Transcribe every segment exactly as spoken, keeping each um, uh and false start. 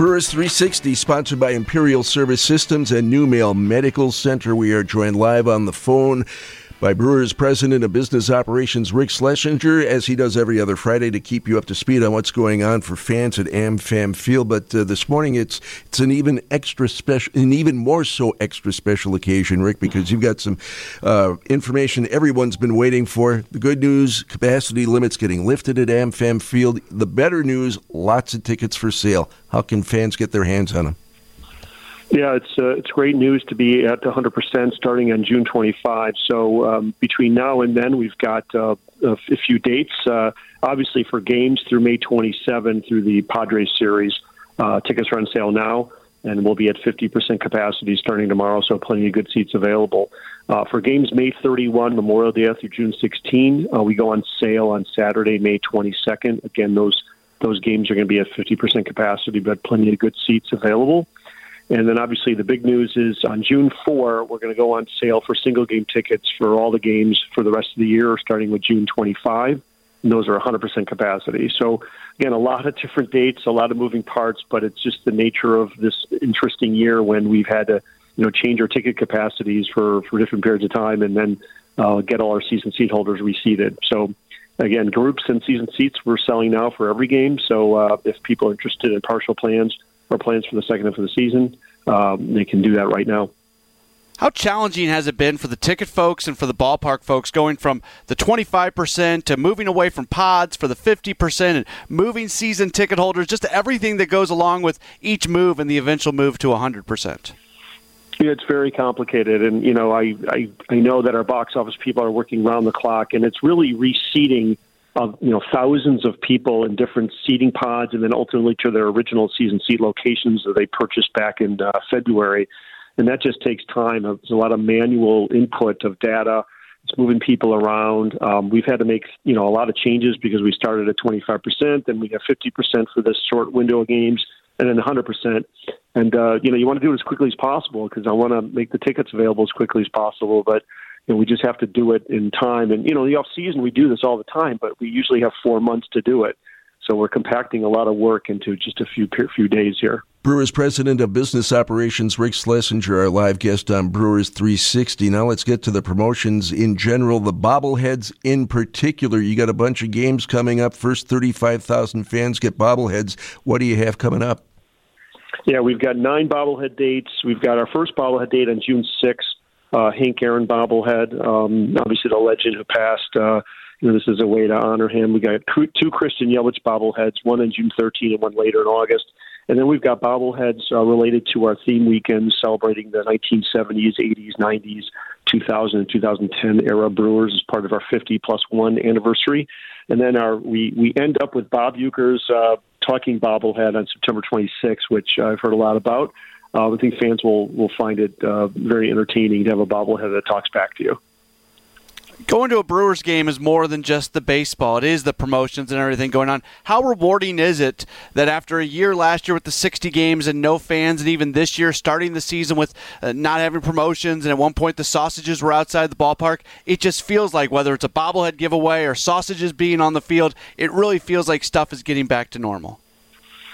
Brewers three sixty, sponsored by Imperial Service Systems and New Mail Medical Center. We are joined live on the phone by Brewers President of Business Operations, Rick Schlesinger, as he does every other Friday to keep you up to speed on what's going on for fans at AmFam Field. But uh, this morning, it's it's an even extra special, an even more so extra special occasion, Rick, because you've got some uh, information everyone's been waiting for. The good news: capacity limits getting lifted at AmFam Field. The better news: lots of tickets for sale. How can fans get their hands on them? Yeah, it's uh, it's great news to be at one hundred percent starting on June twenty-fifth. So um, between now and then, we've got uh, a few dates. Uh, obviously, for games through May twenty-seventh through the Padres series, uh, tickets are on sale now, and we'll be at fifty percent capacity starting tomorrow. So plenty of good seats available. Uh, for games May thirty-first, Memorial Day through June sixteenth, uh, we go on sale on Saturday, May twenty-second. Again, those those games are going to be at fifty percent capacity, but plenty of good seats available. And then obviously the big news is on June fourth, we're going to go on sale for single game tickets for all the games for the rest of the year, starting with June twenty-fifth. And those are one hundred percent capacity. So again, a lot of different dates, a lot of moving parts, but it's just the nature of this interesting year when we've had to, you know, change our ticket capacities for, for different periods of time and then uh, get all our season seat holders reseated. So again, groups and season seats we're selling now for every game. So uh, if people are interested in partial plans, or plans for the second half of the season, um, they can do that right now. How challenging has it been for the ticket folks and for the ballpark folks going from the twenty-five percent to moving away from pods for the fifty percent and moving season ticket holders, just everything that goes along with each move and the eventual move to one hundred percent? Yeah, it's very complicated. And, you know, I, I, I know that our box office people are working round the clock, and it's really reseating of, you know, thousands of people in different seating pods and then ultimately to their original season seat locations that they purchased back in uh, February. And that just takes time. There's a lot of manual input of data. It's moving people around. Um, we've had to make, you know, a lot of changes because we started at twenty-five percent, then we have fifty percent for this short window of games, and then one hundred percent. And, uh, you know, you want to do it as quickly as possible because I want to make the tickets available as quickly as possible. But and we just have to do it in time. And, you know, the off-season, we do this all the time, but we usually have four months to do it. So we're compacting a lot of work into just a few few days here. Brewers President of Business Operations, Rick Schlesinger, our live guest on Brewers three sixty. Now let's get to the promotions in general, the bobbleheads in particular. You got a bunch of games coming up. First thirty-five thousand fans get bobbleheads. What do you have coming up? Yeah, we've got nine bobblehead dates. We've got our first bobblehead date on June sixth. Uh, Hank Aaron bobblehead, um, obviously the legend who passed. Uh, you know, this is a way to honor him. We got two Christian Yelich bobbleheads, one on June thirteenth and one later in August. And then we've got bobbleheads uh, related to our theme weekends celebrating the nineteen seventies, eighties, nineties, two thousand, and two thousand ten era Brewers as part of our fifty plus one anniversary. And then our we, we end up with Bob Uecker's uh, talking bobblehead on September twenty-sixth, which I've heard a lot about. Uh, I think fans will, will find it uh, very entertaining to have a bobblehead that talks back to you. Going to a Brewers game is more than just the baseball. It is the promotions and everything going on. How rewarding is it that after a year last year with the sixty games and no fans, and even this year starting the season with uh, not having promotions, and at one point the sausages were outside the ballpark, it just feels like whether it's a bobblehead giveaway or sausages being on the field, it really feels like stuff is getting back to normal.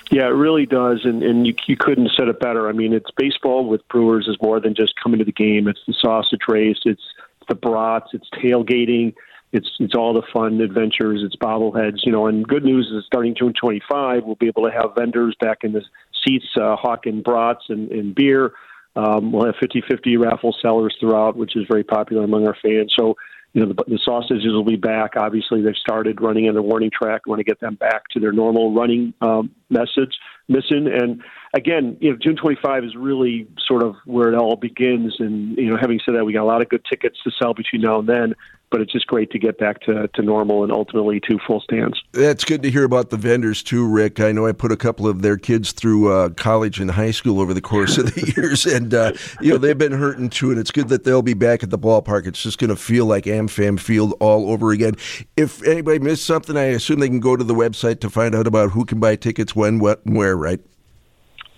Yeah, it really does, and, and you, you couldn't have said it better. I mean, it's baseball with Brewers is more than just coming to the game. It's the sausage race, it's the brats, it's tailgating, it's it's all the fun adventures, it's bobbleheads, you know. And good news is starting June twenty-fifth, we'll be able to have vendors back in the seats uh, hawking brats and, and beer. Um, we'll have fifty-fifty raffle sellers throughout, which is very popular among our fans. So, you know, the, the sausages will be back. Obviously, they've started running on the warning track. We want to get them back to their normal running um, message mission. And again, you know, June twenty-fifth is really sort of where it all begins. And you know, having said that, we got a lot of good tickets to sell between now and then. But it's just great to get back to, to normal and ultimately to full stands. That's good to hear about the vendors too, Rick. I know I put a couple of their kids through uh, college and high school over the course of the years, and uh, you know they've been hurting too, and it's good that they'll be back at the ballpark. It's just going to feel like AmFam Field all over again. If anybody missed something, I assume they can go to the website to find out about who can buy tickets, when, what, and where, right?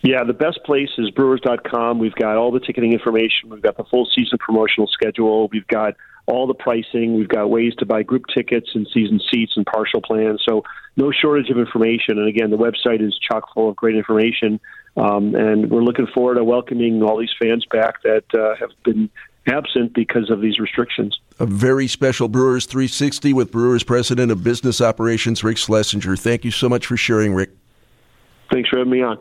Yeah, the best place is Brewers dot com. We've got all the ticketing information. We've got the full season promotional schedule. We've got all the pricing. We've got ways to buy group tickets and season seats and partial plans. So no shortage of information. And again, the website is chock full of great information. Um, and we're looking forward to welcoming all these fans back that uh, have been absent because of these restrictions. A very special Brewers three sixty with Brewers President of Business Operations, Rick Schlesinger. Thank you so much for sharing, Rick. Thanks for having me on.